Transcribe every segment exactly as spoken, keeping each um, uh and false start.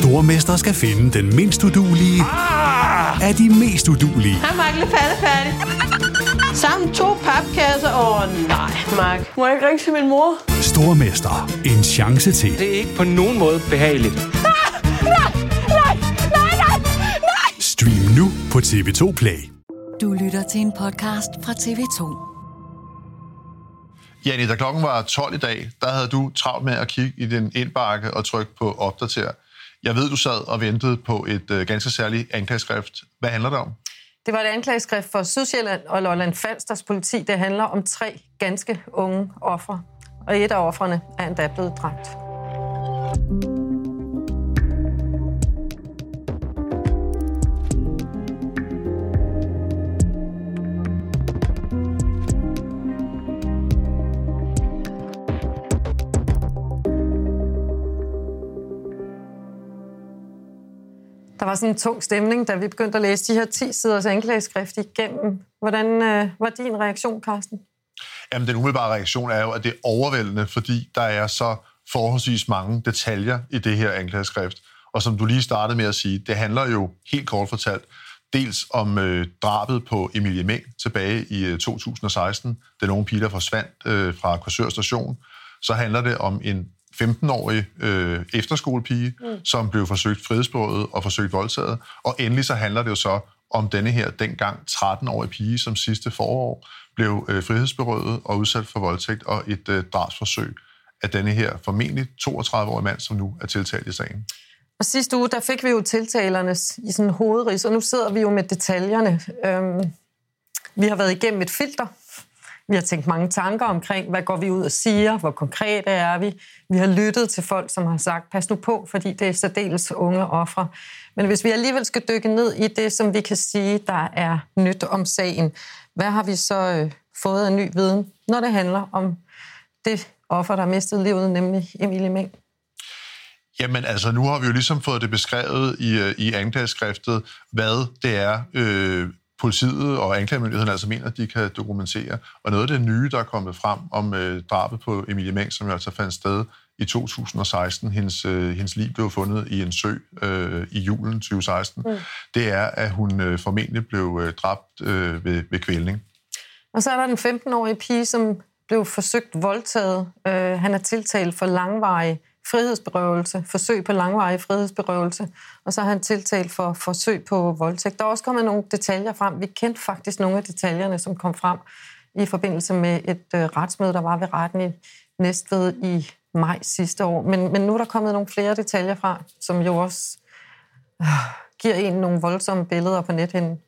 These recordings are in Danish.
Stormester skal finde den mindst uduelige ah! af de mest uduelige. Hej, Mark. Lidt færdig. Sammen to papkasser. Åh, oh, nej, Mark. Må jeg ikke ringe til min mor? Stormester. En chance til. Det er ikke på nogen måde behageligt. Ah! Nej, nej, nej, nej, nej. Stream nu på T V to Play. Du lytter til en podcast fra T V to. Janne, da klokken var tolv i dag, der havde du travlt med at kigge i din indbakke og trykke på opdater. Jeg ved, du sad og ventede på et øh, ganske særligt anklageskrift. Hvad handler det om? Det var et anklageskrift for Sydsjælland og Lolland-Falsters politi. Det handler om tre ganske unge ofre. Og et af ofrene er endda blevet dræbt. Der var sådan en tung stemning, da vi begyndte at læse de her ti siders anklageskrift igennem. Hvordan øh, var din reaktion, Carsten? Jamen, den umiddelbare reaktion er jo, at det er overvældende, fordi der er så forholdsvis mange detaljer i det her anklageskrift. Og som du lige startede med at sige, det handler jo helt kort fortalt dels om øh, drabet på Emilie Mæng tilbage i øh, to tusind og seksten, den unge pige, der forsvandt øh, fra Korsør Station. Så handler det om en femten-årig øh, efterskolepige, mm. som blev forsøgt frihedsberøvet og forsøgt voldtaget. Og endelig så handler det jo så om denne her dengang tretten-årige pige, som sidste forår blev øh, frihedsberøvet og udsat for voldtægt og et øh, drabsforsøg af denne her formentlig toogtredive-årige mand, som nu er tiltalt i sagen. Og sidste uge, der fik vi jo tiltalernes i sådan en hovedrids, og nu sidder vi jo med detaljerne. Øhm, vi har været igennem et filter. Vi har tænkt mange tanker omkring, hvad går vi ud og siger, hvor konkrete er vi. Vi har lyttet til folk, som har sagt, pas nu på, fordi det er særdeles unge ofre. Men hvis vi alligevel skal dykke ned i det, som vi kan sige, der er nyt om sagen, hvad har vi så øh, fået af ny viden, når det handler om det offer, der mistede livet, nemlig Emilie Mæng? Jamen altså, nu har vi jo ligesom fået det beskrevet i, i anklageskriftet, hvad det er, øh politiet og anklagemyndigheden altså mener, at de kan dokumentere. Og noget af det nye, der er kommet frem om øh, drabet på Emilie Mæng, som jo altså fandt sted i to tusind og seksten, hendes, øh, hendes liv blev fundet i en sø øh, i julen tyve seksten, mm. det er, at hun øh, formentlig blev øh, dræbt øh, ved, ved kvælning. Og så er der den femten-årige pige, som blev forsøgt voldtaget. Øh, han er tiltalt for langvarig frihedsberøvelse, forsøg på langvarig frihedsberøvelse, og så har han tiltalt for forsøg på voldtægt. Der er også kommet nogle detaljer frem. Vi kendte faktisk nogle af detaljerne, som kom frem i forbindelse med et øh, retsmøde, der var ved retten i Næstved i maj sidste år. Men, men nu er der kommet nogle flere detaljer fra, som jo også øh, giver en nogle voldsomme billeder på nethinden.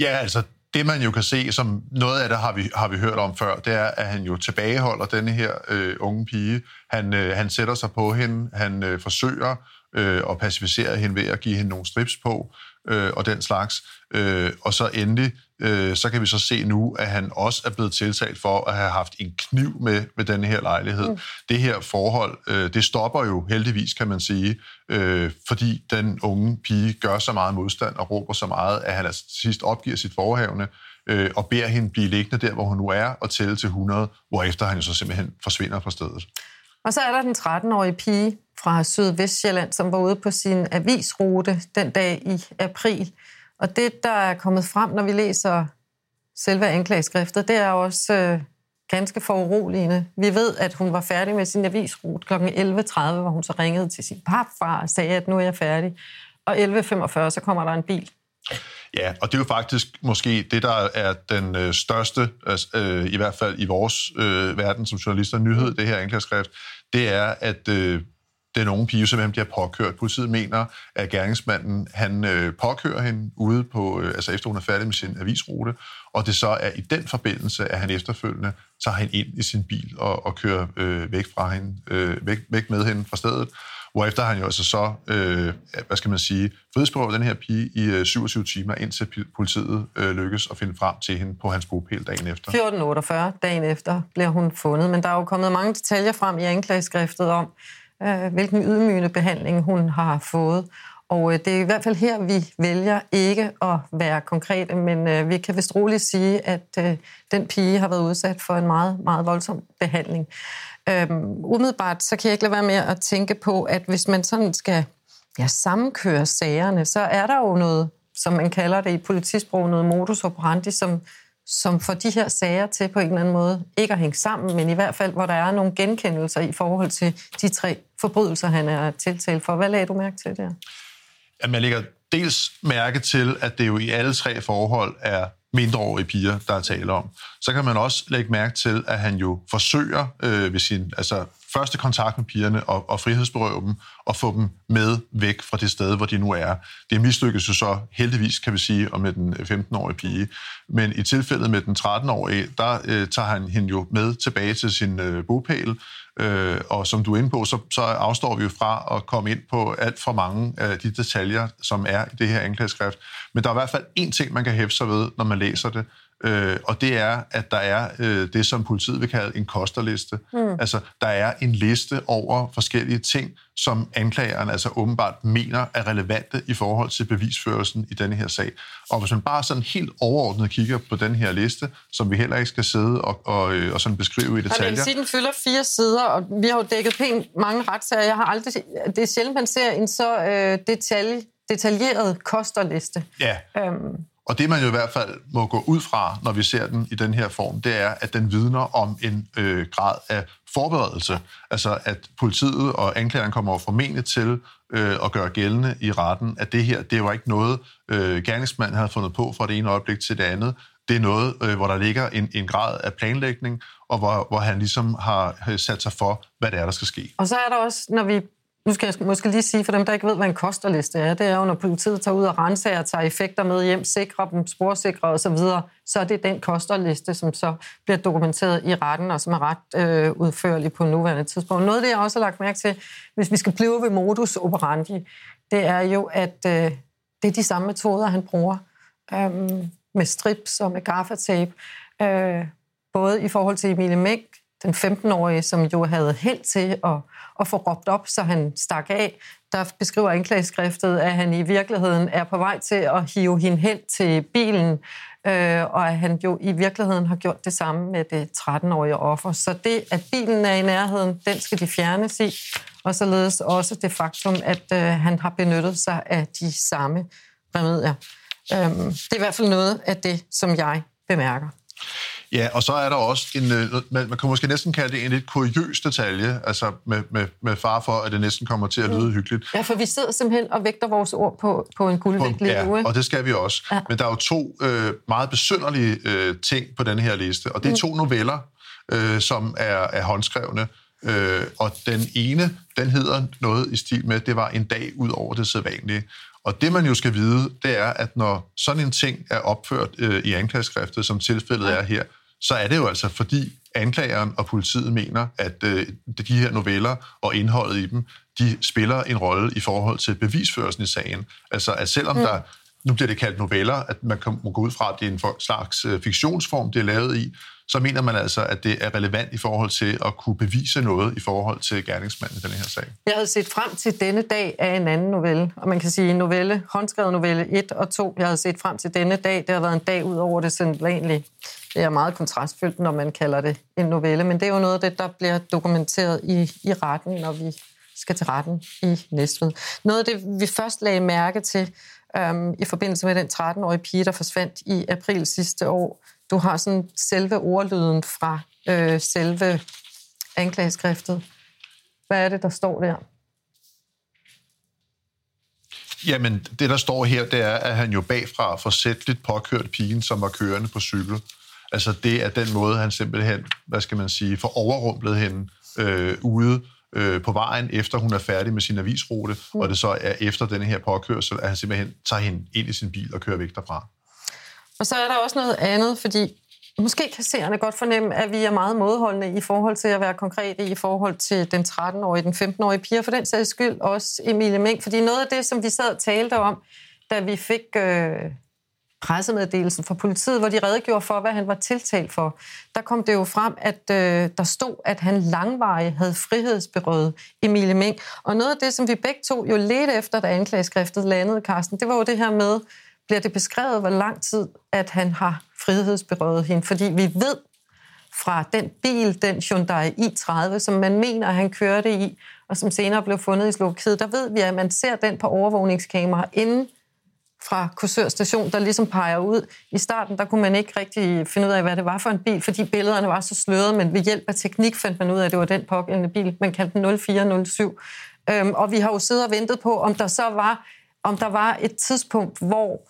Ja, altså det man jo kan se, som noget af det har vi, har vi hørt om før, det er, at han jo tilbageholder denne her øh, unge pige. Han, øh, han sætter sig på hende, han øh, forsøger øh, at pacificere hende ved at give hende nogle strips på øh, og den slags. Øh, og så endelig, øh, så kan vi så se nu, at han også er blevet tiltalt for at have haft en kniv med ved denne her lejlighed. Mm. Det her forhold, øh, det stopper jo heldigvis, kan man sige, øh, fordi den unge pige gør så meget modstand og råber så meget, at han altså sidst opgiver sit forehavende øh, og beder hende blive liggende der, hvor hun nu er, og tælle til hundrede, hvorefter han jo så simpelthen forsvinder fra stedet. Og så er der den tretten-årige pige fra Sydvestsjælland, som var ude på sin avisrute den dag i april. Og det, der er kommet frem, når vi læser selve anklageskriftet, det er også øh, ganske foruroligende. Vi ved, at hun var færdig med sin avisrute kl. elleve tredive, hvor hun så ringede til sin papfar og sagde, at nu er jeg færdig. Og elleve femogfyrre, så kommer der en bil. Ja, og det er jo faktisk måske det, der er den øh, største, øh, i hvert fald i vores øh, verden som journalister, nyhed, det her anklageskrift, det er, at øh, den unge pige simpelthen bliver påkørt. Politiet mener, at gerningsmanden han øh, påkører hende ude på, øh, altså efter hun er færdig med sin avisrute, og det så er i den forbindelse, at han efterfølgende tager hende ind i sin bil og, og kører øh, væk fra hende, øh, væk, væk med hende fra stedet. Hvorefter han jo altså så, øh, hvad skal man sige, frihedsberøvede den her pige i øh, syvogtyve timer, indtil politiet øh, lykkes at finde frem til hende på hans bopæl dagen efter. fjorten otteogfyrre dagen efter bliver hun fundet, men der er jo kommet mange detaljer frem i anklageskriftet om, øh, hvilken ydmygende behandling hun har fået. Og øh, det er i hvert fald her, vi vælger ikke at være konkrete, men øh, vi kan vist roligt sige, at øh, den pige har været udsat for en meget, meget voldsom behandling. Øhm, umiddelbart så kan jeg ikke lade være med at tænke på, at hvis man sådan skal ja, sammenkører sagerne, så er der jo noget, som man kalder det i politisprog, noget modus operandi, som, som får de her sager til på en eller anden måde ikke at hænge sammen, men i hvert fald, hvor der er nogle genkendelser i forhold til de tre forbrydelser, han er tiltalt for. Hvad lagde du mærke til der? Jamen, jeg lægger dels mærke til, at det jo i alle tre forhold er mindreårige piger, der er tale om. Så kan man også lægge mærke til, at han jo forsøger øh, ved sin altså, første kontakt med pigerne og, og frihedsberøve dem og få dem med væk fra det sted, hvor de nu er. Det mislykkes jo så heldigvis, kan vi sige, og med den femten-årige pige. Men i tilfældet med den tretten-årige, der øh, tager han hende jo med tilbage til sin øh, bopæl. Øh, og som du er inde på, så, så afstår vi jo fra at komme ind på alt for mange af de detaljer, som er i det her anklageskrift. Men der er i hvert fald én ting, man kan hæfte sig ved, når man læser det, øh, og det er, at der er øh, det, som politiet vil kalde en kosterliste. Mm. Altså, der er en liste over forskellige ting, som anklageren altså åbenbart mener er relevante i forhold til bevisførelsen i denne her sag. Og hvis man bare sådan helt overordnet kigger på den her liste, som vi heller ikke skal sidde og, og, og sådan beskrive i detaljer. Jeg vil sige, den fylder fire sider, og vi har jo dækket pænt mange retssager. Jeg har aldrig, det er sjældent, man ser en så øh, detalje, detaljeret kosterliste. Ja. Øhm. Og det, man jo i hvert fald må gå ud fra, når vi ser den i den her form, det er, at den vidner om en øh, grad af forberedelse. Altså, at politiet og anklageren kommer formentlig til øh, at gøre gældende i retten, at det her, det var ikke noget, øh, gerningsmanden havde fundet på fra det ene øjeblik til det andet. Det er noget, øh, hvor der ligger en, en grad af planlægning, og hvor, hvor han ligesom har sat sig for, hvad det er, der skal ske. Og så er der også, når vi... Nu skal jeg måske lige sige, for dem, der ikke ved, hvad en kosterliste er, det er jo, når politiet tager ud og renser og tager effekter med hjem, sikrer dem, sporsikrer osv., så er det den kosterliste, som så bliver dokumenteret i retten, og som er ret øh, udførlig på nuværende tidspunkt. Noget af det, jeg også har lagt mærke til, hvis vi skal blive ved modus operandi, det er jo, at øh, det er de samme metoder, han bruger øh, med strips og med gaffatape, øh, både i forhold til Emilie Mæng, den femten-årige, som jo havde held til at, at få råbt op, så han stak af. Der beskriver anklageskriftet, at han i virkeligheden er på vej til at hive hende hen til bilen, øh, og at han jo i virkeligheden har gjort det samme med det tretten-årige offer. Så det, at bilen er i nærheden, den skal de fjernes i, og således også det faktum, at øh, han har benyttet sig af de samme remedier. Øhm, det er i hvert fald noget af det, som jeg bemærker. Ja, og så er der også en, man, man kan måske næsten kalde det en lidt kuriøs detalje, altså med, med, med far for, at det næsten kommer til at lyde hyggeligt. Ja, for vi sidder simpelthen og vægter vores ord på, på en guldvægt lige nu. Ja, og det skal vi også. Ja. Men der er jo to øh, meget besynderlige øh, ting på den her liste, og det er to noveller, øh, som er, er håndskrevne. Øh, og den ene, den hedder noget i stil med, det var en dag ud over det sædvanlige. Og det, man jo skal vide, det er, at når sådan en ting er opført øh, i anklageskriftet, som tilfældet er her, så er det jo altså, fordi anklageren og politiet mener, at øh, de her noveller og indholdet i dem, de spiller en rolle i forhold til bevisførelsen i sagen. Altså, at selvom mm. der, nu bliver det kaldt noveller, at man kan gå ud fra, at det er en slags øh, fiktionsform, det er lavet i, så mener man altså, at det er relevant i forhold til at kunne bevise noget i forhold til gerningsmanden i den her sag. Jeg havde set frem til denne dag af en anden novelle, og man kan sige novelle, håndskrevet novelle et og to. Jeg havde set frem til denne dag, det har været en dag ud over det sædvanlige. Det er meget kontrastfyldt, når man kalder det en novelle, men det er jo noget af det, der bliver dokumenteret i, i retten, når vi skal til retten i Næstved. Noget af det, vi først lagde mærke til øhm, i forbindelse med den tretten-årige pige, der forsvandt i april sidste år, du har sådan selve ordlyden fra øh, selve anklageskriftet. Hvad er det, der står der? Jamen, det der står her, det er, at han jo bagfra forsætligt påkørte pigen, som var kørende på cykel. Altså det er den måde, han simpelthen, hvad skal man sige, får overrumplet hende øh, ude øh, på vejen, efter hun er færdig med sin avisrute, mm. og det så er efter denne her påkørsel, at han simpelthen tager hende ind i sin bil og kører væk derfra. Og så er der også noget andet, fordi måske kan seerne godt fornemme, at vi er meget modholdende i forhold til at være konkrete i forhold til den tretten-årige, den femten-årige pige, for den sags skyld også Emilie Mæng. Fordi noget af det, som vi sad og talte om, da vi fik øh, pressemeddelelsen fra politiet, hvor de redegjorde for, hvad han var tiltalt for, der kom det jo frem, at øh, der stod, at han langvarigt havde frihedsberøvet Emilie Mæng. Og noget af det, som vi begge to jo ledte efter, da anklageskriftet landede, Carsten, det var jo det her med, bliver det beskrevet, hvor lang tid, at han har frihedsberøvet hende? Fordi vi ved fra den bil, den Hyundai i tredive, som man mener, han kørte i, og som senere blev fundet i Slukket, der ved vi, at man ser den på overvågningskamera inden fra Korsør Station, der ligesom peger ud. I starten, der kunne man ikke rigtig finde ud af, hvad det var for en bil, fordi billederne var så slørede, men ved hjælp af teknik fandt man ud af, at det var den pågældende bil. Man kaldte den nul fire nul syv. Øhm, og vi har jo siddet og ventet på, om der så var, om der var et tidspunkt, hvor,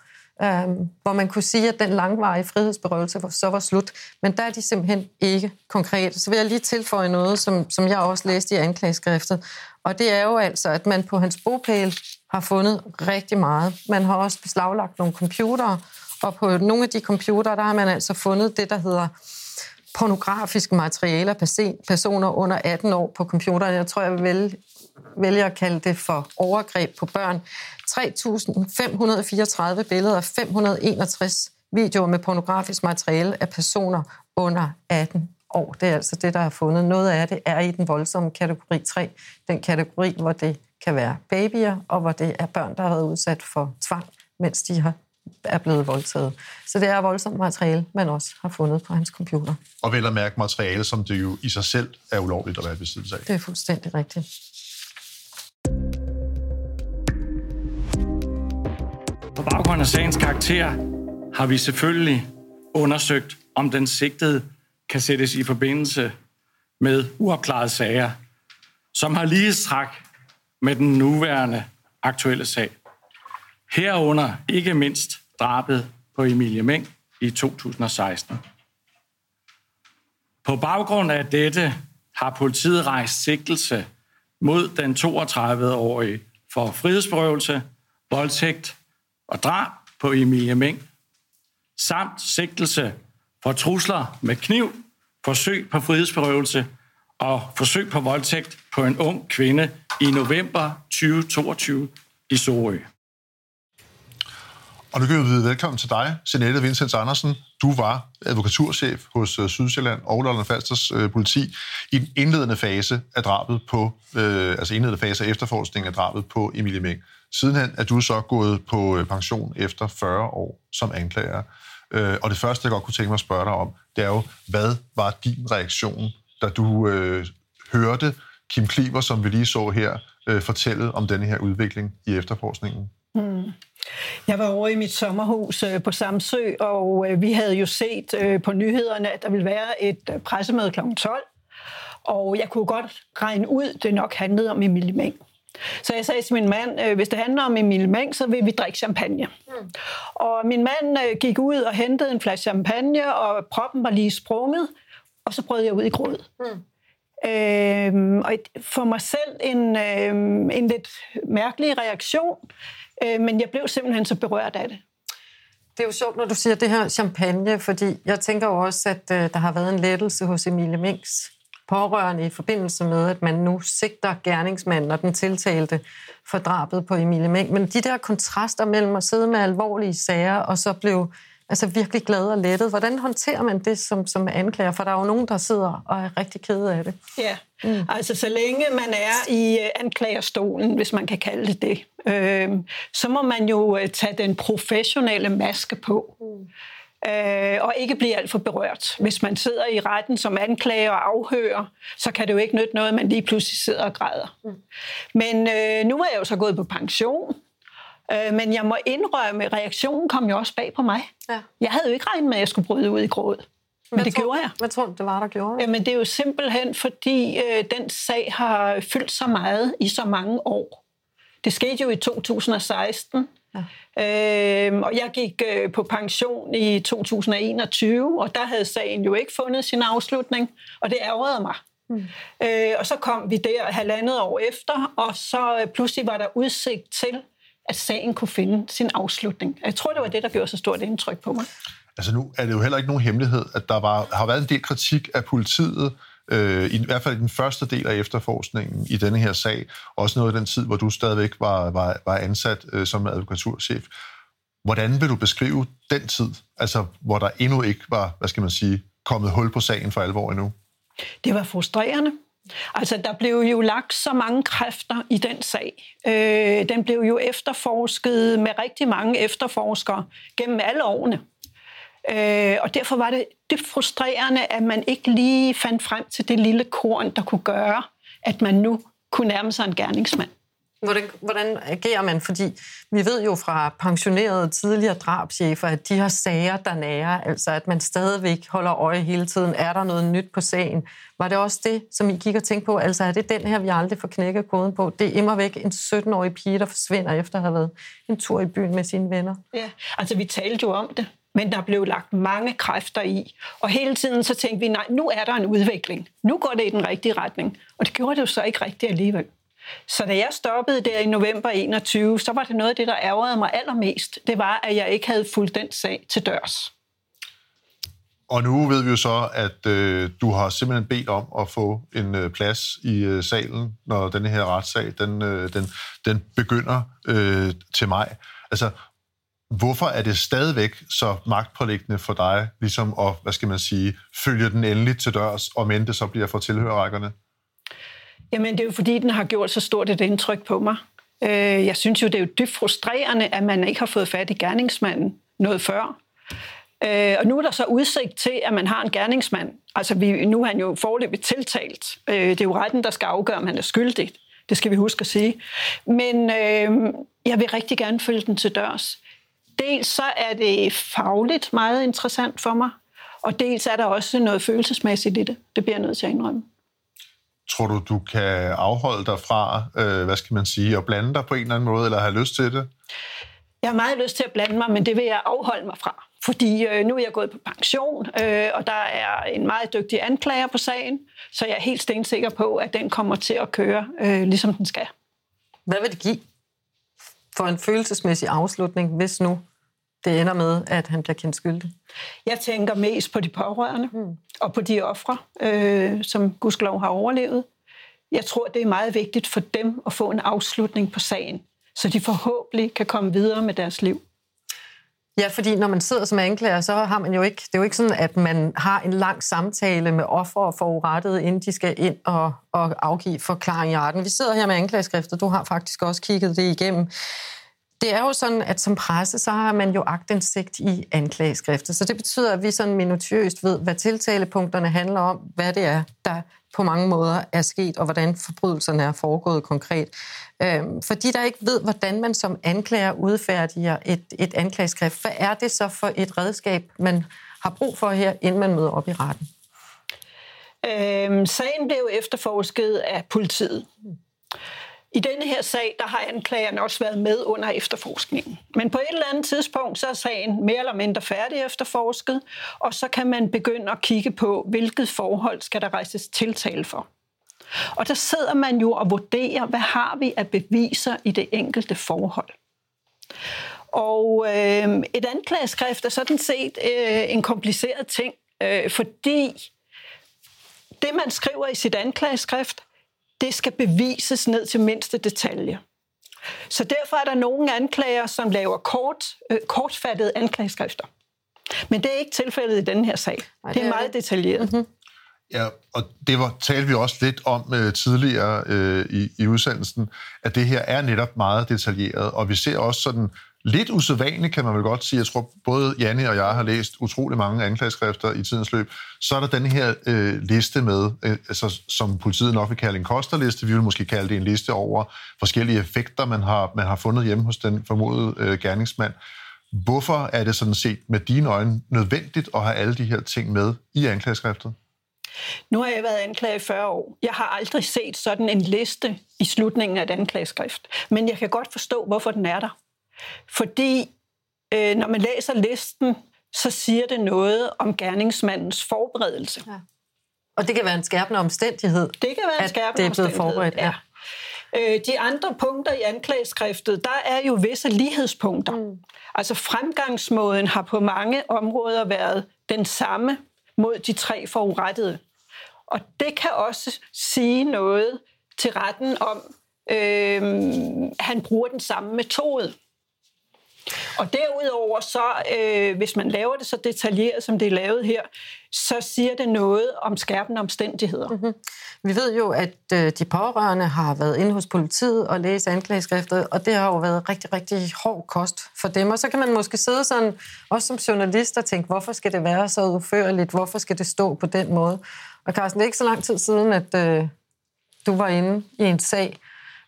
øhm, hvor man kunne sige, at den langvarige frihedsberøvelse så var slut. Men der er de simpelthen ikke konkrete. Så vil jeg lige tilføje noget, som, som jeg også læste i anklageskriftet. Og det er jo altså, at man på hans bopæl har fundet rigtig meget. Man har også beslaglagt nogle computere, og på nogle af de computere, der har man altså fundet det, der hedder pornografiske materialer, personer under atten år på computeren. Jeg tror, jeg vil vælge at kalde det for overgreb på børn. tre tusind fem hundrede fireogtredive billeder og fem hundrede enogtres videoer med pornografisk materiale af personer under atten år. Det er altså det, der er fundet. Noget af det er i den voldsomme kategori tre. Den kategori, hvor det kan være babyer, og hvor det er børn, der har været udsat for tvang, mens de er blevet voldtaget. Så det er voldsomt materiale, man også har fundet på hans computer. Og vel at mærke materiale, som det jo i sig selv er ulovligt at være besiddelse af. Det er fuldstændig rigtigt. På baggrund af sagens karakter har vi selvfølgelig undersøgt, om den sigtede kan sættes i forbindelse med uopklarede sager, som har ligestræk med den nuværende aktuelle sag. Herunder ikke mindst drabet på Emilie Mæng i to tusind og seksten. På baggrund af dette har politiet rejst sigtelse mod den toogtredive-årige for frihedsberøvelse, voldtægt og drab på Emilie Mæng, samt sigtelse for trusler med kniv, forsøg på frihedsberøvelse og forsøg på voldtægt på en ung kvinde i november tyve toogtyve i Sorø. Og nu kan vi byde velkommen til dig, Jeanette Wincentz Andersen. Du var advokaturchef hos Sydsjælland og Lolland-Falsters politi i den indledende fase af drabet på, øh, altså indledende fase af efterforskningen af drabet på Emilie Mæng. Sidenhen er du så gået på pension efter fyrre år som anklager. Øh, og det første, jeg godt kunne tænke mig at spørge dig om, det er jo, hvad var din reaktion, da du øh, hørte Kim Kliver, som vi lige så her, øh, fortælle om denne her udvikling i efterforskningen? Mm. Jeg var over i mit sommerhus på Samsø, og vi havde jo set på nyhederne, at der ville være et pressemøde klokken tolv, og jeg kunne godt regne ud, det nok handlede om Emilie Mæng. Så jeg sagde til min mand, hvis det handler om Emilie Mæng, så vil vi drikke champagne. Mm. Og min mand gik ud og hentede en flaske champagne, og proppen var lige sprunget, og så brød jeg ud i gråd. Mm. Øhm, og for mig selv en, øhm, en lidt mærkelig reaktion, øh, men jeg blev simpelthen så berørt af det. Det er jo sjovt, når du siger det her champagne, fordi jeg tænker jo også, at øh, der har været en lettelse hos Emilie Mængs pårørende i forbindelse med, at man nu sigter gerningsmanden og den tiltalte for drabet på Emilie Mæng. Men de der kontraster mellem at sidde med alvorlige sager og så blev altså virkelig glad og lettet. Hvordan håndterer man det som, som anklager? For der er jo nogen, der sidder og er rigtig kede af det. Ja, mm. altså så længe man er i anklagerstolen, hvis man kan kalde det det, øh, så må man jo tage den professionelle maske på. Mm. Øh, og ikke blive alt for berørt. Hvis man sidder i retten som anklager og afhører, så kan det jo ikke nytte noget, man lige pludselig sidder og græder. Mm. Men øh, nu er jeg jo så gået på pension. Men jeg må indrømme, reaktionen kom jo også bag på mig. Ja. Jeg havde jo ikke regnet med, at jeg skulle bryde ud i gråd. Men hvad det tror, gjorde jeg. Hvad tror du, det var, der gjorde? Jamen, det er jo simpelthen, fordi øh, den sag har fyldt så meget i så mange år. Det skete jo i to tusind og seksten. Ja. Øhm, og jeg gik øh, på pension i to tusind og enogtyve, og der havde sagen jo ikke fundet sin afslutning, og det ærgerede mig. Mm. Øh, og så kom vi der halvandet år efter, og så øh, pludselig var der udsigt til, at sagen kunne finde sin afslutning. Jeg tror, det var det, der gjorde så stort indtryk på mig. Altså nu er det jo heller ikke nogen hemmelighed, at der var, har været en del kritik af politiet, øh, i, i hvert fald i den første del af efterforskningen i denne her sag, også noget af den tid, hvor du stadigvæk var, var, var ansat øh, som advokaturchef. Hvordan vil du beskrive den tid, altså hvor der endnu ikke var, hvad skal man sige, kommet hul på sagen for alvor endnu? Det var frustrerende. Altså, der blev jo lagt så mange kræfter i den sag. Øh, den blev jo efterforsket med rigtig mange efterforskere gennem alle årene. Øh, og derfor var det dybt frustrerende, at man ikke lige fandt frem til det lille korn, der kunne gøre, at man nu kunne nærme sig en gerningsmand. Hvordan, hvordan agerer man? Fordi vi ved jo fra pensionerede tidligere drabschefer, at de har sager, der nærer, altså at man stadigvæk holder øje hele tiden. Er der noget nyt på sagen? Var det også det, som I gik og tænkte på? Altså er det den her, vi aldrig får knækket koden på? Det er immer væk en sytten-årig pige, der forsvinder efter at have været en tur i byen med sine venner. Ja, altså vi talte jo om det, men der blev lagt mange kræfter i. Og hele tiden så tænkte vi, nej, nu er der en udvikling. Nu går det i den rigtige retning. Og det gjorde det jo så ikke rigtigt alligevel. Så da jeg stoppede der i november enogtyve, så var det noget af det, der ærgerede mig allermest. Det var, at jeg ikke havde fulgt den sag til dørs. Og nu ved vi jo så, at øh, du har simpelthen bedt om at få en øh, plads i øh, salen, når denne her retssag, den, øh, den, den begynder øh, til maj. Altså, hvorfor er det stadigvæk så magtpåliggende for dig, ligesom at, hvad skal man sige, følge den endelig til dørs, om end det så bliver for tilhørerrækkerne? Jamen, det er jo fordi, den har gjort så stort et indtryk på mig. Jeg synes jo, det er jo dybt frustrerende, at man ikke har fået fat i gerningsmanden noget før. Og nu er der så udsigt til, at man har en gerningsmand. Altså, vi, nu er han jo foreløbigt tiltalt. Det er jo retten, der skal afgøre, om han er skyldig. Det skal vi huske at sige. Men øh, jeg vil rigtig gerne følge den til dørs. Dels så er det fagligt meget interessant for mig, og dels er der også noget følelsesmæssigt i det. Det bliver jeg nødt til at indrømme. Tror du, du kan afholde dig fra, øh, hvad skal man sige, at blande dig på en eller anden måde, eller have lyst til det? Jeg har meget lyst til at blande mig, men det vil jeg afholde mig fra. Fordi øh, nu er jeg gået på pension, øh, og der er en meget dygtig anklager på sagen, så jeg er helt stensikker på, at den kommer til at køre, øh, ligesom den skal. Hvad vil det give for en følelsesmæssig afslutning, hvis nu det ender med, at han bliver kendt skyldig? Jeg tænker mest på de pårørende mm. og på de ofre, øh, som gudskelov har overlevet. Jeg tror, det er meget vigtigt for dem at få en afslutning på sagen, så de forhåbentlig kan komme videre med deres liv. Ja, fordi når man sidder som anklager, så har man jo ikke... Det er jo ikke sådan, at man har en lang samtale med offer og forurettede, inden de skal ind og, og afgive forklaring i retten. Vi sidder her med anklageskriftet. Du har faktisk også kigget det igennem. Det er jo sådan, at som presse, så har man jo aktindsigt i anklageskriftet. Så det betyder, at vi sådan minutiøst ved, hvad tiltalepunkterne handler om, hvad det er, der på mange måder er sket, og hvordan forbrydelserne er foregået konkret. Øhm, fordi der ikke ved, hvordan man som anklager udfærdiger et, et anklageskrift. Hvad er det så for et redskab, man har brug for her, inden man møder op i retten? Øhm, sagen blev efterforsket af politiet. I denne her sag, der har anklageren også været med under efterforskningen. Men på et eller andet tidspunkt, så er sagen mere eller mindre færdig efterforsket, og så kan man begynde at kigge på, hvilket forhold skal der rejses tiltale for. Og der sidder man jo og vurderer, hvad har vi af beviser i det enkelte forhold. Og øh, et anklageskrift er sådan set øh, en kompliceret ting, øh, fordi det, man skriver i sit anklageskrift, det skal bevises ned til mindste detalje. Så derfor er der nogle anklager, som laver kort, øh, kortfattede anklageskrifter. Men det er ikke tilfældet i denne her sag. Ej, det, det er meget det. detaljeret. Mm-hmm. Ja, og det var, talte vi også lidt om øh, tidligere øh, i, i udsendelsen, at det her er netop meget detaljeret, og vi ser også sådan lidt usædvanligt, kan man vel godt sige. Jeg tror, både Janne og jeg har læst utrolig mange anklageskrifter i tidens løb. Så er der den her øh, liste med, øh, altså, som politiet nok vil kalde en kosterliste. Vi vil måske kalde det en liste over forskellige effekter, man har, man har fundet hjemme hos den formodede øh, gerningsmand. Hvorfor er det sådan set med dine øjne nødvendigt at have alle de her ting med i anklageskriftet? Nu har jeg været anklaget i fyrre år. Jeg har aldrig set sådan en liste i slutningen af et anklageskrift. Men jeg kan godt forstå, hvorfor den er der. Fordi øh, når man læser listen, så siger det noget om gerningsmandens forberedelse. Ja. Og det kan være en skærpende omstændighed, det kan være en skærpende at det er blevet forberedt. Ja. Ja. Øh, de andre punkter i anklageskriftet, der er jo visse lighedspunkter. Mm. Altså fremgangsmåden har på mange områder været den samme mod de tre forurettede. Og det kan også sige noget til retten om, øh, han bruger den samme metode. Og derudover så, øh, hvis man laver det så detaljeret, som det er lavet her, så siger det noget om skærpende omstændigheder. Mm-hmm. Vi ved jo, at øh, de pårørende har været inde hos politiet og læst anklageskriftet, og det har jo været rigtig, rigtig hård kost for dem. Og så kan man måske sidde sådan, også som journalist, og tænke, hvorfor skal det være så udførligt? Hvorfor skal det stå på den måde? Og Carsten, det er ikke så lang tid siden, at... Øh du var inde i en sag,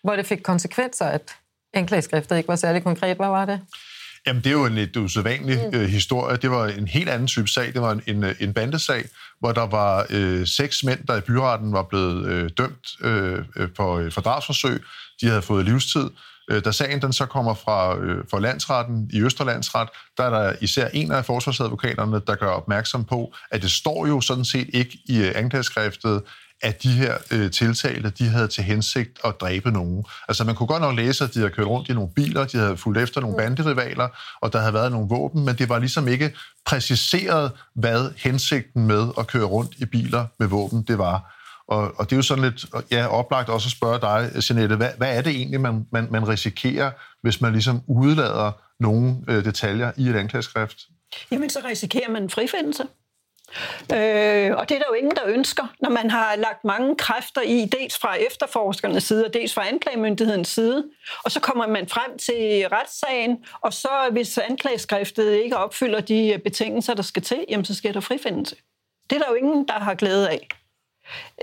hvor det fik konsekvenser, at anklageskriftet ikke var særlig konkret. Hvad var det? Jamen, det er jo en lidt usædvanlig øh, historie. Det var en helt anden type sag. Det var en, en, en bandesag, hvor der var øh, seks mænd, der i byretten var blevet øh, dømt øh, for, for drabsforsøg. De havde fået livstid. Øh, da sagen den så kommer fra, øh, fra landsretten, i Østre Landsret, der er der især en af forsvarsadvokaterne, der gør opmærksom på, at det står jo sådan set ikke i øh, anklageskriftet, at de her øh, tiltalte, de havde til hensigt at dræbe nogen. Altså, man kunne godt nok læse, at de havde kørt rundt i nogle biler, de havde fulgt efter nogle banderivaler, og der havde været nogle våben, men det var ligesom ikke præciseret, hvad hensigten med at køre rundt i biler med våben, det var. Og, og det er jo sådan lidt, ja, oplagt også at spørge dig, Jeanette, hvad, hvad er det egentlig, man, man, man risikerer, hvis man ligesom udlader nogle øh, detaljer i et anklageskrift? Jamen, så risikerer man en frifindelse. Øh, og det er der jo ingen, der ønsker, når man har lagt mange kræfter i, dels fra efterforskernes side og dels fra anklagemyndighedens side, og så kommer man frem til retssagen, og så hvis anklageskriftet ikke opfylder de betingelser, der skal til, jamen så sker der frifindelse. Det er der jo ingen, der har glæde af.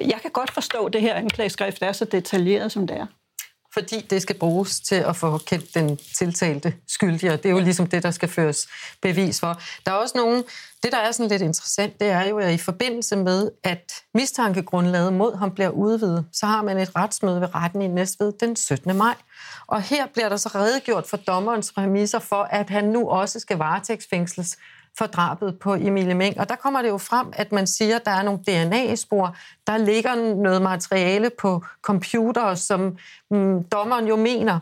Jeg kan godt forstå, at det her anklageskrift er så detaljeret, som det er. Fordi det skal bruges til at få kendt den tiltalte skyldige, og det er jo ligesom det, der skal føres bevis for. Der er også nogen, det der er sådan lidt interessant, det er jo, at i forbindelse med, at mistankegrundlaget mod ham bliver udvidet, så har man et retsmøde ved retten i Næstved den syttende maj. Og her bliver der så redegjort for dommerens præmisser for, at han nu også skal varetægtsfængsles for drabet på Emilie Mæng. Og der kommer det jo frem, at man siger, at der er nogle D N A-spor. Der ligger noget materiale på computere, som mm, dommeren jo mener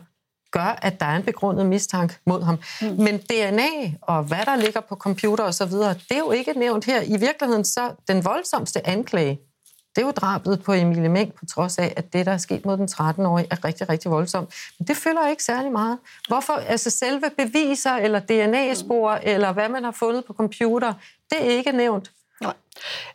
gør, at der er en begrundet mistanke mod ham. Mm. Men D N A og hvad der ligger på computere og så videre, det er jo ikke nævnt her. I virkeligheden så den voldsomste anklage, det er jo drabet på Emilie Mæng, på trods af, at det, der er sket mod den trettenårige, er rigtig, rigtig voldsomt. Men det fylder ikke særlig meget. Hvorfor? Altså selve beviser, eller D N A-spor, eller hvad man har fundet på computer, det er ikke nævnt. Nej.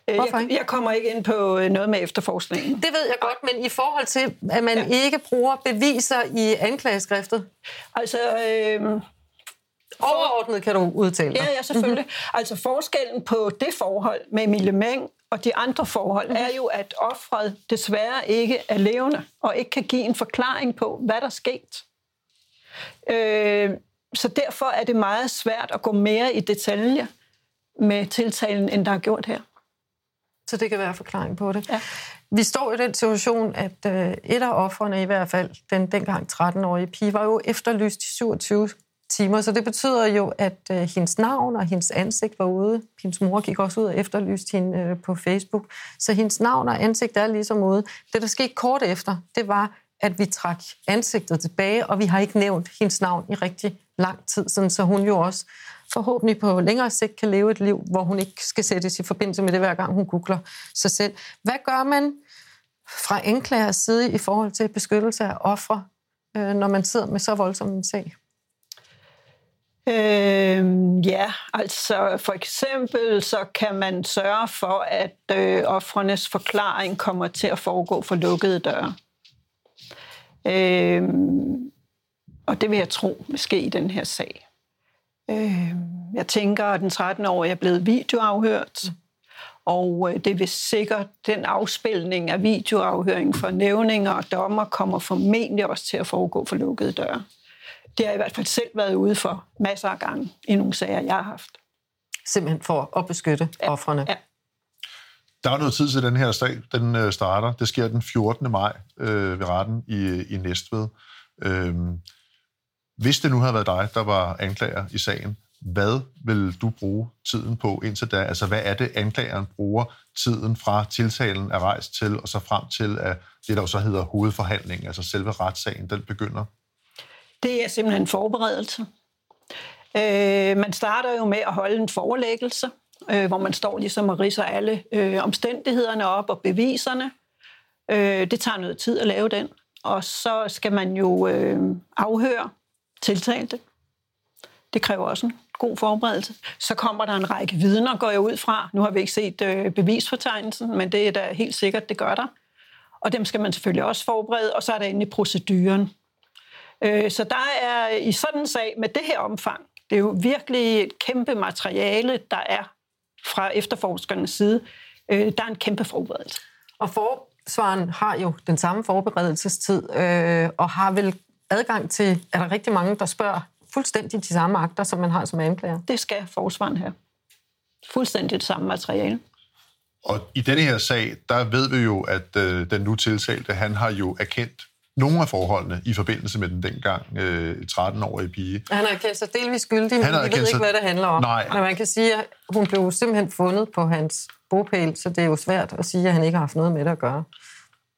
Hvorfor ikke? Jeg, jeg kommer ikke ind på noget med efterforskningen. Det ved jeg godt, men i forhold til, at man ja. ikke bruger beviser i anklageskriftet? Altså... Øh... Overordnet kan du udtale dig. Ja, ja, selvfølgelig. Mm-hmm. Altså forskellen på det forhold med Emilie Mæng og de andre forhold er jo, at offeret desværre ikke er levende og ikke kan give en forklaring på, hvad der er sket. Øh, så derfor er det meget svært at gå mere i detaljer med tiltalen, end der er gjort her. Så det kan være forklaring på det. Ja. Vi står i den situation, at et af offerne i hvert fald, den dengang tretten-årige pige, var jo efterlyst i syvogtyve timer, så det betyder jo, at øh, hendes navn og hendes ansigt var ude. Hendes mor gik også ud og efterlyste hende øh, på Facebook. Så hendes navn og ansigt er ligesom ude. Det, der skete kort efter, det var, at vi trak ansigtet tilbage, og vi har ikke nævnt hendes navn i rigtig lang tid, sådan, så hun jo også forhåbentlig på længere sigt kan leve et liv, hvor hun ikke skal sættes i forbindelse med det, hver gang hun googler sig selv. Hvad gør man fra anklagers side i forhold til beskyttelse af ofre, øh, når man sidder med så voldsom en sag? Øhm, ja, altså for eksempel så kan man sørge for, at øh, ofrenes forklaring kommer til at foregå for lukkede døre. Øhm, og det vil jeg tro ske i den her sag. Øhm, jeg tænker, at den tretten-årige er blevet videoafhørt, og øh, det vil sikkert den afspilning af videoafhøring for nævninger og dommer kommer formentlig også til at foregå for lukkede døre. Det har jeg i hvert fald selv været ude for masser af gange i nogle sager, jeg har haft. Simpelthen for at beskytte ja, ofrene. Ja. Der er noget tid til den her sag, den starter. Det sker den fjortende maj øh, ved retten i, i Næstved. Øhm, hvis det nu havde været dig, der var anklager i sagen, hvad vil du bruge tiden på indtil da? Altså, hvad er det, anklageren bruger tiden fra tiltalen er rejst til, og så frem til, at det, der så hedder hovedforhandling, altså selve retssagen, den begynder? Det er simpelthen forberedelse. Øh, man starter jo med at holde en forelæggelse, øh, hvor man står ligesom og ridser alle øh, omstændighederne op og beviserne. Øh, det tager noget tid at lave den. Og så skal man jo øh, afhøre tiltalte. Det kræver også en god forberedelse. Så kommer der en række vidner, går jeg ud fra. Nu har vi ikke set øh, bevisfortegnelsen, men det er da helt sikkert, det gør der. Og dem skal man selvfølgelig også forberede. Og så er der endelig proceduren. Så der er i sådan en sag med det her omfang, det er jo virkelig et kæmpe materiale, der er fra efterforskernes side, der er en kæmpe forberedelse. Og for, høringssvaren har jo den samme forberedelsestid, øh, og har vel adgang til, er der rigtig mange, der spørger fuldstændig de samme akter, som man har som anklager? Det skal forsvaren have. Fuldstændig det samme materiale. Og i denne her sag, der ved vi jo, at øh, den nu tiltalte, han har jo erkendt nogle af forholdene i forbindelse med den dengang øh, tretten-årige pige. Han har erkendt sig delvis skyldig, men vi ved sig... ikke, hvad det handler om. Nej. Men man kan sige, at hun blev simpelthen fundet på hans bopæl, så det er jo svært at sige, at han ikke har haft noget med det at gøre.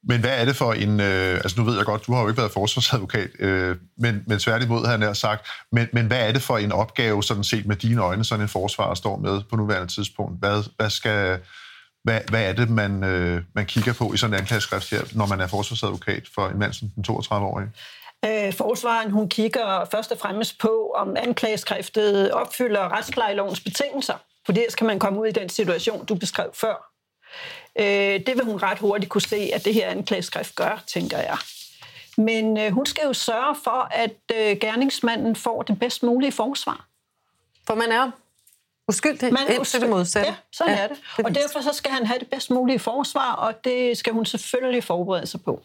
Men hvad er det for en... Øh, altså nu ved jeg godt, du har jo ikke været forsvarsadvokat, øh, men, men tværtimod har jeg nær sagt. Men, men hvad er det for en opgave, sådan set med dine øjne, sådan en forsvarer står med på nuværende tidspunkt? Hvad, hvad skal... Hvad, hvad er det, man, øh, man kigger på i sådan en anklageskrift her, når man er forsvarsadvokat for en mand som den toogtredive-årige? Øh, forsvaren, hun kigger først og fremmest på, om anklageskriftet opfylder retsplejelovens betingelser. For det skal man komme ud i den situation, du beskrev før. Øh, det vil hun ret hurtigt kunne se, at det her anklageskrift gør, tænker jeg. Men øh, hun skal jo sørge for, at øh, gerningsmanden får det bedst mulige forsvar. For man er uskyldig, man er uskyldig. Ja, sådan ja, er det. Og derfor så skal han have det bedst mulige forsvar, og det skal hun selvfølgelig forberede sig på.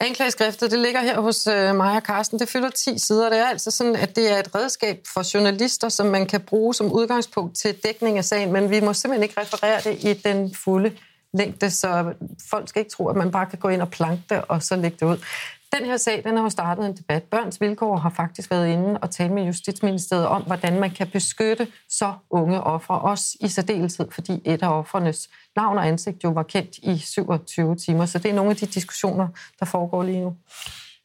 Anklageskriftet, det ligger her hos øh, mig og Carsten. Det fylder ti sider. Det er altså sådan, at det er et redskab for journalister, som man kan bruge som udgangspunkt til dækning af sagen, men vi må simpelthen ikke referere det i den fulde længde, så folk skal ikke tro, at man bare kan gå ind og planke det, og så lægge det ud. Den her sag, den har jo startet en debat. Børns Vilkår har faktisk været inde og tale med Justitsministeriet om, hvordan man kan beskytte så unge ofre, også i særdeleshed, fordi et af ofrenes navn og ansigt jo var kendt i syvogtyve timer. Så det er nogle af de diskussioner, der foregår lige nu.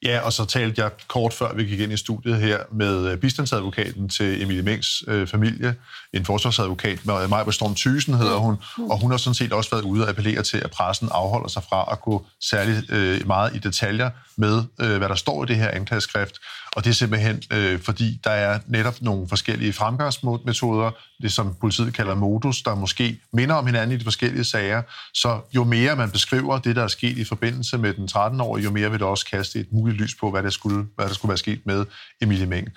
Ja, og så talte jeg kort før, vi gik ind i studiet her, med bistandsadvokaten til Emilie Mængs øh, familie, en forsvarsadvokat, med mig på Storm Thysen hedder hun, og hun har sådan set også været ude og appellere til, at pressen afholder sig fra at gå særligt øh, meget i detaljer med, øh, hvad der står i det her anklageskrift, og det er simpelthen, øh, fordi der er netop nogle forskellige fremgangsmetoder, det som politiet kalder modus, der måske minder om hinanden i de forskellige sager, så jo mere man beskriver det, der er sket i forbindelse med den tretten-årige, jo mere vil det også kaste et muligt lys på, hvad der skulle, hvad der skulle være sket med Emilie Mæng.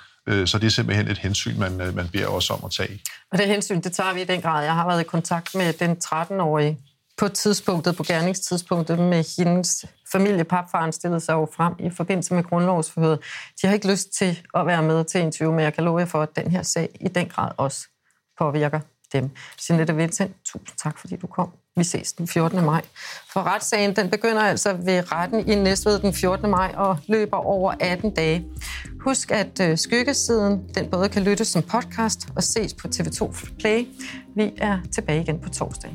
Så det er simpelthen et hensyn, man, man beder os om at tage. Og det hensyn, det tager vi i den grad. Jeg har været i kontakt med den tretten-årige på tidspunktet, på gerningstidspunktet, med hendes familie. Papfaren stillede sig jo frem i forbindelse med grundlovsforhøret. De har ikke lyst til at være med til interview, men jeg kan love jer for, at den her sag i den grad også påvirker dem. Jeanette Wincentz, tusind tak, fordi du kom. Vi ses den fjortende maj. For retssagen, den begynder altså ved retten i Næstved den fjortende maj og løber over atten dage. Husk, at Skyggesiden, den både kan lyttes som podcast og ses på T V to Play. Vi er tilbage igen på torsdag.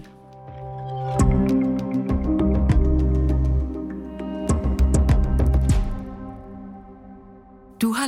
Du har